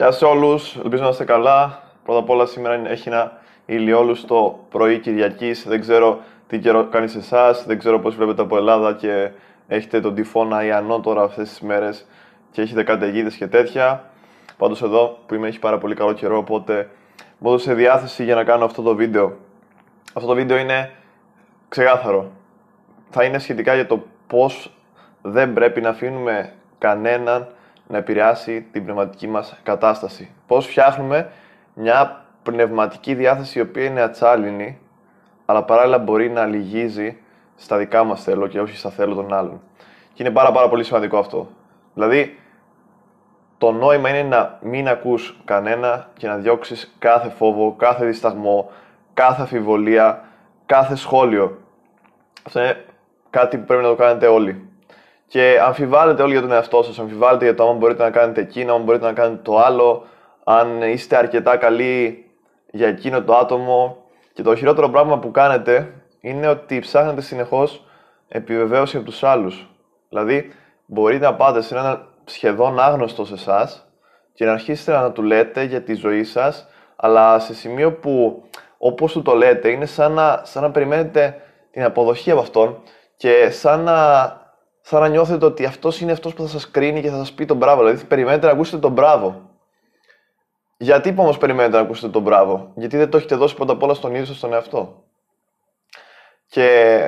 Γεια σε όλους, ελπίζω να είστε καλά. Πρώτα απ' όλα σήμερα έχει ένα ηλιόλουστο πρωί Κυριακής. Δεν ξέρω τι καιρό κάνει σε εσάς, δεν ξέρω πώς βλέπετε από Ελλάδα και έχετε τον τυφώνα Ιαννό τώρα αυτές τις μέρες και έχετε καταιγίδες και τέτοια. Πάντως εδώ που είμαι έχει πάρα πολύ καλό καιρό, οπότε μου έδωσε διάθεση για να κάνω αυτό το βίντεο. Αυτό το βίντεο είναι ξεκάθαρο. Θα είναι σχετικά για το πώς δεν πρέπει να αφήνουμε κανέναν να επηρεάσει την πνευματική μας κατάσταση. Πώς φτιάχνουμε μια πνευματική διάθεση η οποία είναι ατσάλινη, αλλά παράλληλα μπορεί να λυγίζει στα δικά μας θέλω και όχι στα θέλω των άλλων. Και είναι πάρα πολύ σημαντικό αυτό. Δηλαδή, το νόημα είναι να μην ακούς κανένα και να διώξεις κάθε φόβο, κάθε δισταγμό, κάθε αμφιβολία, κάθε σχόλιο. Αυτό είναι κάτι που πρέπει να το κάνετε όλοι. Και αμφιβάλλετε όλοι για τον εαυτό σας, αμφιβάλλετε για το αν μπορείτε να κάνετε εκείνο, αν μπορείτε να κάνετε το άλλο, αν είστε αρκετά καλοί για εκείνο το άτομο. Και το χειρότερο πράγμα που κάνετε είναι ότι ψάχνετε συνεχώς επιβεβαίωση από τους άλλους. Δηλαδή, μπορείτε να πάτε σε έναν σχεδόν άγνωστο σε εσάς και να αρχίσετε να του λέτε για τη ζωή σας, αλλά σε σημείο που όπως του το λέτε είναι σαν να περιμένετε την αποδοχή από αυτόν και σαν να νιώθετε ότι αυτός είναι αυτός που θα σας κρίνει και θα σας πει τον μπράβο. Δηλαδή, περιμένετε να ακούσετε τον μπράβο. Γιατί όμως περιμένετε να ακούσετε τον μπράβο? Γιατί δεν το έχετε δώσει πρώτα απ' όλα στον ίδιο σας τον εαυτό. Και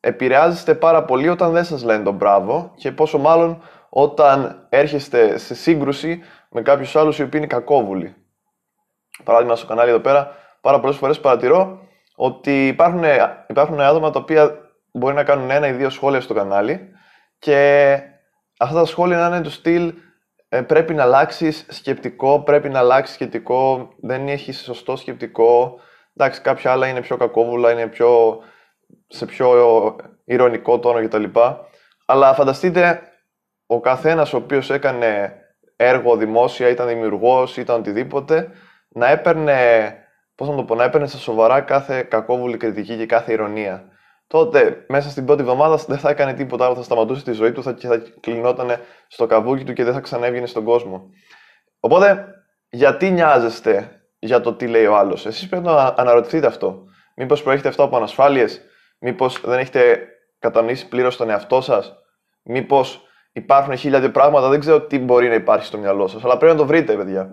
επηρεάζεστε πάρα πολύ όταν δεν σας λένε τον μπράβο και πόσο μάλλον όταν έρχεστε σε σύγκρουση με κάποιους άλλους οι οποίοι είναι κακόβουλοι. Παράδειγμα, στο κανάλι εδώ πέρα, πάρα πολλές φορές παρατηρώ ότι υπάρχουν άτομα τα οποία μπορεί να κάνουν 1 ή 2 σχόλια στο κανάλι. Και αυτά τα σχόλια να είναι του στυλ πρέπει να αλλάξεις σκεπτικό, πρέπει να αλλάξεις σκεπτικό, δεν έχεις σωστό σκεπτικό. Εντάξει, κάποια άλλα είναι πιο κακόβουλα, είναι σε πιο ειρωνικό τόνο κτλ. Αλλά φανταστείτε ο καθένας ο οποίος έκανε έργο δημόσια, ήταν δημιουργός, ήταν οτιδήποτε, να έπαιρνε, έπαιρνε στα σοβαρά κάθε κακόβουλη κριτική και κάθε ειρωνία. Τότε, μέσα στην πρώτη εβδομάδα δεν θα έκανε τίποτα άλλο, θα σταματούσε τη ζωή του και θα κλεινόταν στο καβούκι του και δεν θα ξανέβγαινε στον κόσμο. Οπότε, γιατί νοιάζεστε για το τι λέει ο άλλος? Εσείς πρέπει να αναρωτηθείτε αυτό. Μήπως προέρχεται αυτό από ανασφάλειες? Μήπως δεν έχετε κατανοήσει πλήρως τον εαυτό σας? Μήπως υπάρχουν 1000 πράγματα? Δεν ξέρω τι μπορεί να υπάρχει στο μυαλό σας, αλλά πρέπει να το βρείτε, παιδιά.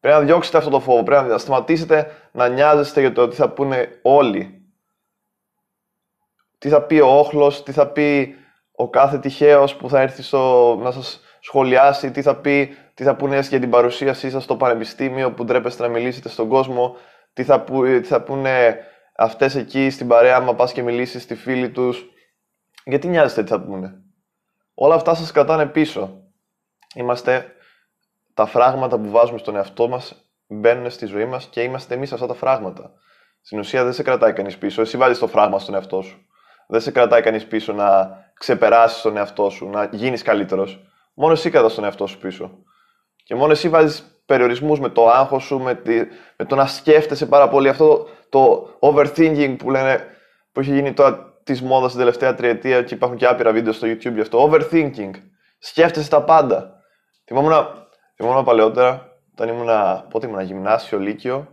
Πρέπει να διώξετε αυτό το φόβο. Πρέπει να σταματήσετε να νοιάζεστε για το τι θα πούνε όλοι. Τι θα πει ο όχλος, τι θα πει ο κάθε τυχαίος που θα έρθει να σας σχολιάσει, τι θα πούνε για την παρουσίασή σας στο πανεπιστήμιο που ντρέπεστε να μιλήσετε στον κόσμο, τι θα πούνε αυτές εκεί στην παρέα, άμα πας και μιλήσεις στη φίλη τους. Γιατί νοιάζεστε τι θα πούνε? Όλα αυτά σας κρατάνε πίσω. Είμαστε τα φράγματα που βάζουμε στον εαυτό μας, μπαίνουν στη ζωή μας και είμαστε εμείς αυτά τα φράγματα. Στην ουσία δεν σε κρατάει κανείς πίσω, εσύ βάζεις το φράγμα στον εαυτό σου. Δεν σε κρατάει κανείς πίσω να ξεπεράσεις τον εαυτό σου, να γίνεις καλύτερος. Μόνο εσύ κρατάς τον εαυτό σου πίσω. Και μόνο εσύ βάζεις περιορισμούς με το άγχος σου, με το να σκέφτεσαι πάρα πολύ. Αυτό το overthinking που λένε, που έχει γίνει τώρα της μόδας την τελευταία τριετία και υπάρχουν και άπειρα βίντεο στο YouTube γι' αυτό. Overthinking. Σκέφτεσαι τα πάντα. Θυμόμουν παλαιότερα, όταν ήμουν γυμνάσιο, λύκειο,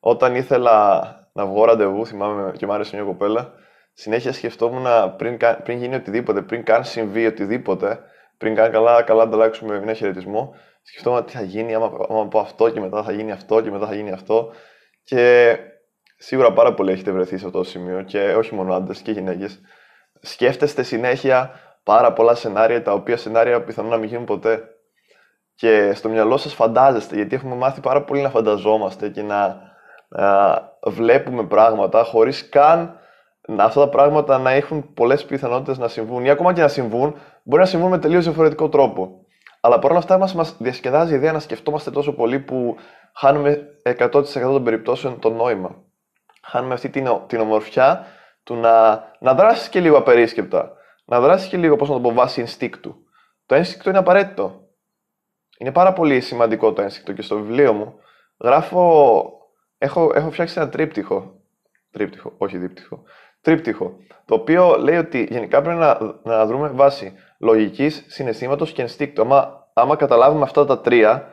όταν ήθελα να βγω ραντεβού, θυμάμαι και μου άρεσε μια κοπέλα. Συνέχεια σκεφτόμουν πριν γίνει οτιδήποτε, πριν καν συμβεί οτιδήποτε, πριν καν καλά ανταλλάξουμε ένα χαιρετισμό, σκεφτόμουν τι θα γίνει άμα πω αυτό και μετά θα γίνει αυτό και μετά θα γίνει αυτό. Και σίγουρα πάρα πολύ έχετε βρεθεί σε αυτό το σημείο και όχι μόνο άντρες και γυναίκες. Σκέφτεστε συνέχεια πάρα πολλά σενάρια, τα οποία σενάρια πιθανόν να μην γίνουν ποτέ. Και στο μυαλό σας φαντάζεστε, γιατί έχουμε μάθει πάρα πολύ να φανταζόμαστε και να βλέπουμε πράγματα χωρίς καν αυτά τα πράγματα να έχουν πολλές πιθανότητες να συμβούν ή ακόμα και να συμβούν, μπορεί να συμβούν με τελείως διαφορετικό τρόπο. Αλλά παρόλα αυτά μας διασκεδάζει η ιδέα να σκεφτόμαστε τόσο πολύ που χάνουμε 100% των περιπτώσεων το νόημα. Χάνουμε αυτή την ομορφιά του να δράσεις και λίγο απερίσκεπτα. Να δράσεις και λίγο, πώς να το πω, βάσει ενστίκτου. Το ενστίκτο είναι απαραίτητο. Είναι πάρα πολύ σημαντικό το ενστίκτο και στο βιβλίο μου έχω φτιάξει ένα τρίπτυχο, το οποίο λέει ότι γενικά πρέπει να δρούμε βάσει λογικής, συναισθήματος και ενστίκτου. Άμα καταλάβουμε αυτά τα τρία,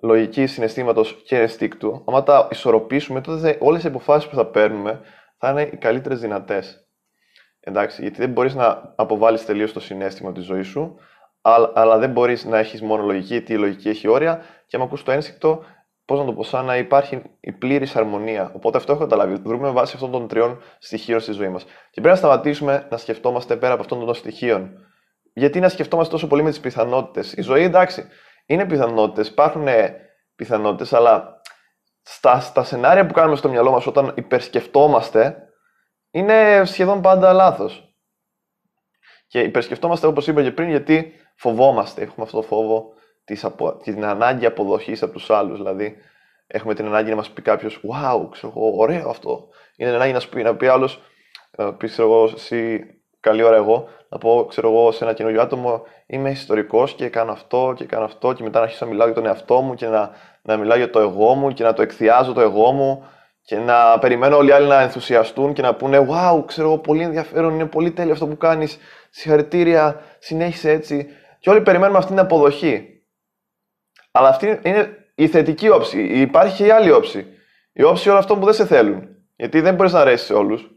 λογική συναισθήματος και αισθήκτου, άμα τα ισορροπήσουμε, τότε όλες οι αποφάσεις που θα παίρνουμε θα είναι οι καλύτερες δυνατές. Εντάξει, γιατί δεν μπορείς να αποβάλεις τελείως το συναίσθημα της ζωής σου, αλλά δεν μπορείς να έχεις μόνο λογική, γιατί η λογική έχει όρια, και άμα ακούς το ένστικτο, πώς να το πω, σαν να υπάρχει η πλήρης αρμονία. Οπότε αυτό έχω καταλάβει. Δρούμε βάσει αυτών των τριών στοιχείων στη ζωή μας. Και πρέπει να σταματήσουμε να σκεφτόμαστε πέρα από αυτών των στοιχείων. Γιατί να σκεφτόμαστε τόσο πολύ με τις πιθανότητες? Η ζωή, εντάξει, είναι πιθανότητες, υπάρχουν πιθανότητες, αλλά στα σενάρια που κάνουμε στο μυαλό μας όταν υπερσκεφτόμαστε, είναι σχεδόν πάντα λάθος. Και υπερσκεφτόμαστε, όπως είπα και πριν, γιατί φοβόμαστε. Έχουμε αυτό το φόβο, την ανάγκη αποδοχής από τους άλλους. Δηλαδή, έχουμε την ανάγκη να μας πει κάποιος «Wow, ξέρω εγώ, ωραίο αυτό». Είναι ανάγκη να πει άλλος, να πει, ξέρω εγώ, εσύ, καλή ώρα εγώ, να πω, ξέρω εγώ, σε ένα καινούριο άτομο, είμαι ιστορικός και κάνω αυτό και κάνω αυτό, και μετά να αρχίσω να μιλάω για τον εαυτό μου και να μιλάω για το εγώ μου και να το εκθιάζω το εγώ μου και να περιμένω όλοι οι άλλοι να ενθουσιαστούν και να πούνε «Wow, ξέρω εγώ, πολύ ενδιαφέρον, είναι πολύ τέλειο αυτό που κάνεις, συγχαρητήρια, συνέχισε έτσι». Και όλοι περιμένουμε αυτή την αποδοχή. Αλλά αυτή είναι η θετική όψη. Υπάρχει και η άλλη όψη. Η όψη όλων αυτών που δεν σε θέλουν. Γιατί δεν μπορείς να αρέσεις σε όλους.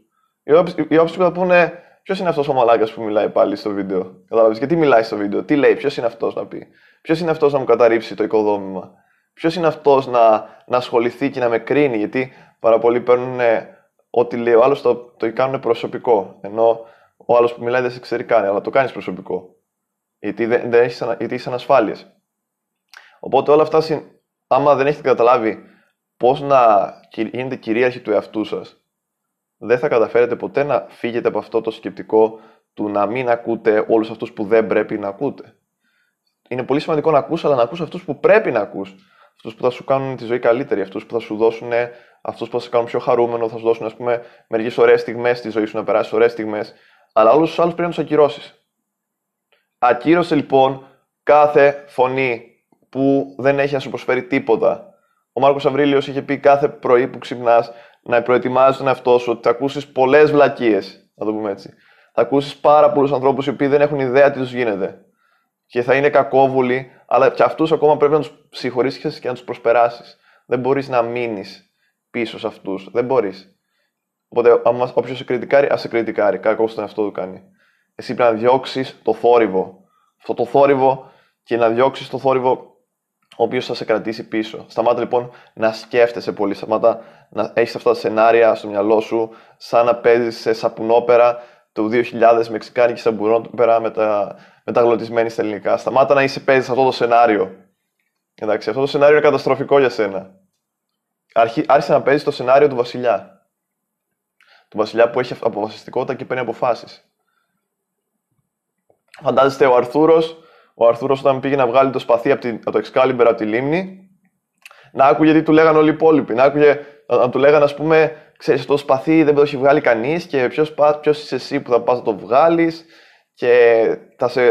Η όψη που θα πούνε, ποιος είναι αυτός ο μαλάκας που μιλάει πάλι στο βίντεο. Κατάλαβες, γιατί μιλάει στο βίντεο, τι λέει, ποιος είναι αυτός να πει. Ποιος είναι αυτός να μου καταρρύψει το οικοδόμημα. Ποιος είναι αυτός να ασχοληθεί και να με κρίνει. Γιατί πάρα πολλοί παίρνουν ό,τι λέει ο άλλος, το κάνουν προσωπικό. Ενώ ο άλλος που μιλάει δεν σε ξέρει καν, αλλά το κάνεις προσωπικό. Γιατί έχεις ανασφάλειες. Οπότε όλα αυτά, άμα δεν έχετε καταλάβει πώς να γίνετε κυρίαρχοι του εαυτού σας, δεν θα καταφέρετε ποτέ να φύγετε από αυτό το σκεπτικό του να μην ακούτε όλους αυτούς που δεν πρέπει να ακούτε. Είναι πολύ σημαντικό να ακούς, αλλά να ακούς αυτούς που πρέπει να ακούς. Αυτούς που θα σου κάνουν τη ζωή καλύτερη, αυτούς που θα σου δώσουν, αυτούς που θα σε κάνουν πιο χαρούμενο, θα σου δώσουν, ας πούμε, μερικές ωραίες στιγμές στη ζωή σου, να περάσεις ωραίες στιγμές. Αλλά όλους τους άλλους πρέπει να τους ακυρώσεις. Ακύρωσε λοιπόν κάθε φωνή που δεν έχει να σου προσφέρει τίποτα. Ο Μάρκος Αυρίλιος είχε πει κάθε πρωί που ξυπνάς να προετοιμάζεις τον εαυτό σου ότι θα ακούσεις πολλές βλακίες. Να το πούμε έτσι. Θα ακούσεις πάρα πολλούς ανθρώπους οι οποίοι δεν έχουν ιδέα τι τους γίνεται. Και θα είναι κακόβουλοι, αλλά και αυτούς ακόμα πρέπει να τους συγχωρήσεις και να τους προσπεράσεις. Δεν μπορείς να μείνεις πίσω σε αυτούς. Δεν μπορείς. Οπότε, όποιος σε κριτικάρει, ας σε κριτικάρει. Κακό στον εαυτό του κάνει. Εσύ πρέπει να διώξεις το θόρυβο. Αυτό το θόρυβο και να διώξεις το θόρυβο, ο οποίος θα σε κρατήσει πίσω. Σταμάτα λοιπόν να σκέφτεσαι πολύ. Σταμάτα να έχεις αυτά τα σενάρια στο μυαλό σου, σαν να παίζεις σε σαπουνόπερα του 2000, μεξικάνικη σαπουνόπερα μεταγλωτισμένη στα ελληνικά. Σταμάτα να παίζεις αυτό το σενάριο. Εντάξει, αυτό το σενάριο είναι καταστροφικό για σένα. Άρχισε να παίζεις το σενάριο του βασιλιά. Του βασιλιά που έχει αποφασιστικότητα και παίρνει αποφάσεις. Φαντάζεστε ο Αρθούρος όταν πήγε να βγάλει το σπαθί από το Excalibur από τη λίμνη, να άκουγε τι του λέγανε όλοι οι υπόλοιποι. Να άκουγε, να του λέγανε, ας πούμε, ξέρεις, αυτό το σπαθί δεν το έχει βγάλει κανείς και ποιος είσαι εσύ που θα πας να το βγάλεις και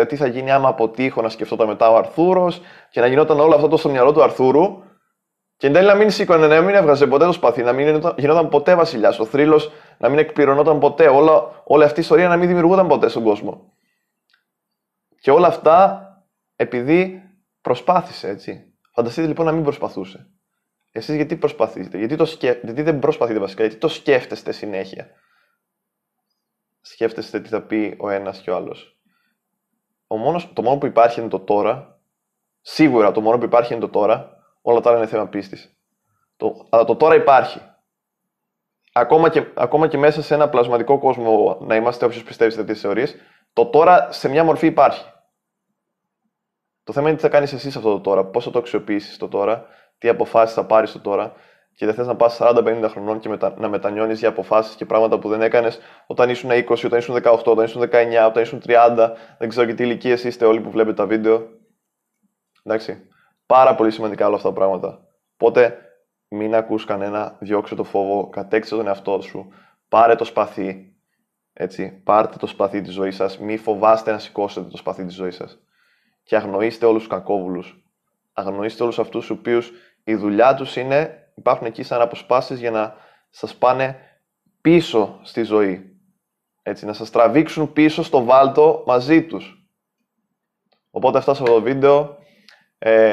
τι θα γίνει άμα αποτύχω, να σκεφτόταν μετά ο Αρθούρος, και να γινόταν όλο αυτό στο μυαλό του Αρθούρου και εν τέλει να μην σήκωνε, να μην έβγαζε ποτέ το σπαθί, να μην γινόταν ποτέ βασιλιάς, ο θρύλος να μην εκπληρωνόταν ποτέ, όλη αυτή η ιστορία να μην δημιουργούταν ποτέ στον κόσμο. Και όλα αυτά επειδή προσπάθησε, έτσι. Φανταστείτε λοιπόν να μην προσπαθούσε. Εσείς γιατί προσπαθείτε, γιατί δεν προσπαθείτε βασικά, γιατί το σκέφτεστε συνέχεια. Σκέφτεστε τι θα πει ο ένας και ο άλλος. Το μόνο που υπάρχει είναι το τώρα. Σίγουρα το μόνο που υπάρχει είναι το τώρα. Όλα τα άλλα είναι θέμα πίστης. Αλλά το τώρα υπάρχει. Ακόμα και μέσα σε ένα πλασματικό κόσμο να είμαστε, όποιος πιστεύει σε αυτές τις θεωρίες, το τώρα σε μια μορφή υπάρχει. Το θέμα είναι τι θα κάνεις εσύ σε αυτό το τώρα, πώς θα το αξιοποιήσεις το τώρα, τι αποφάσεις θα πάρεις το τώρα, και δεν θες να πας 40-50 χρονών και να μετανιώνεις για αποφάσεις και πράγματα που δεν έκανες όταν ήσουν 20, όταν ήσουν 18, όταν ήσουν 19, όταν ήσουν 30, δεν ξέρω και τι ηλικίες είστε όλοι που βλέπετε τα βίντεο. Εντάξει. Πάρα πολύ σημαντικά όλα αυτά τα πράγματα. Οπότε μην ακούς κανένα, διώξε το φόβο, κατέκτησε τον εαυτό σου, πάρε το σπαθί. Έτσι. Πάρτε το σπαθί της ζωής σας, μη φοβάστε να σηκώσετε το σπαθί της ζωής σας. Και αγνοήστε όλους τους κακόβουλους. Αγνοήστε όλους αυτούς τους οποίους η δουλειά τους είναι, υπάρχουν εκεί σαν αποσπάσεις για να σας πάνε πίσω στη ζωή. Έτσι, να σας τραβήξουν πίσω στο βάλτο μαζί τους. Οπότε αυτά σε αυτό το βίντεο.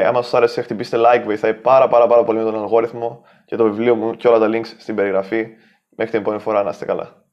Άμα σας άρεσε, χτυπήστε like, βοηθάει πάρα πολύ με τον αλγόριθμο, και το βιβλίο μου και όλα τα links στην περιγραφή. Μέχρι την επόμενη φορά, να είστε καλά.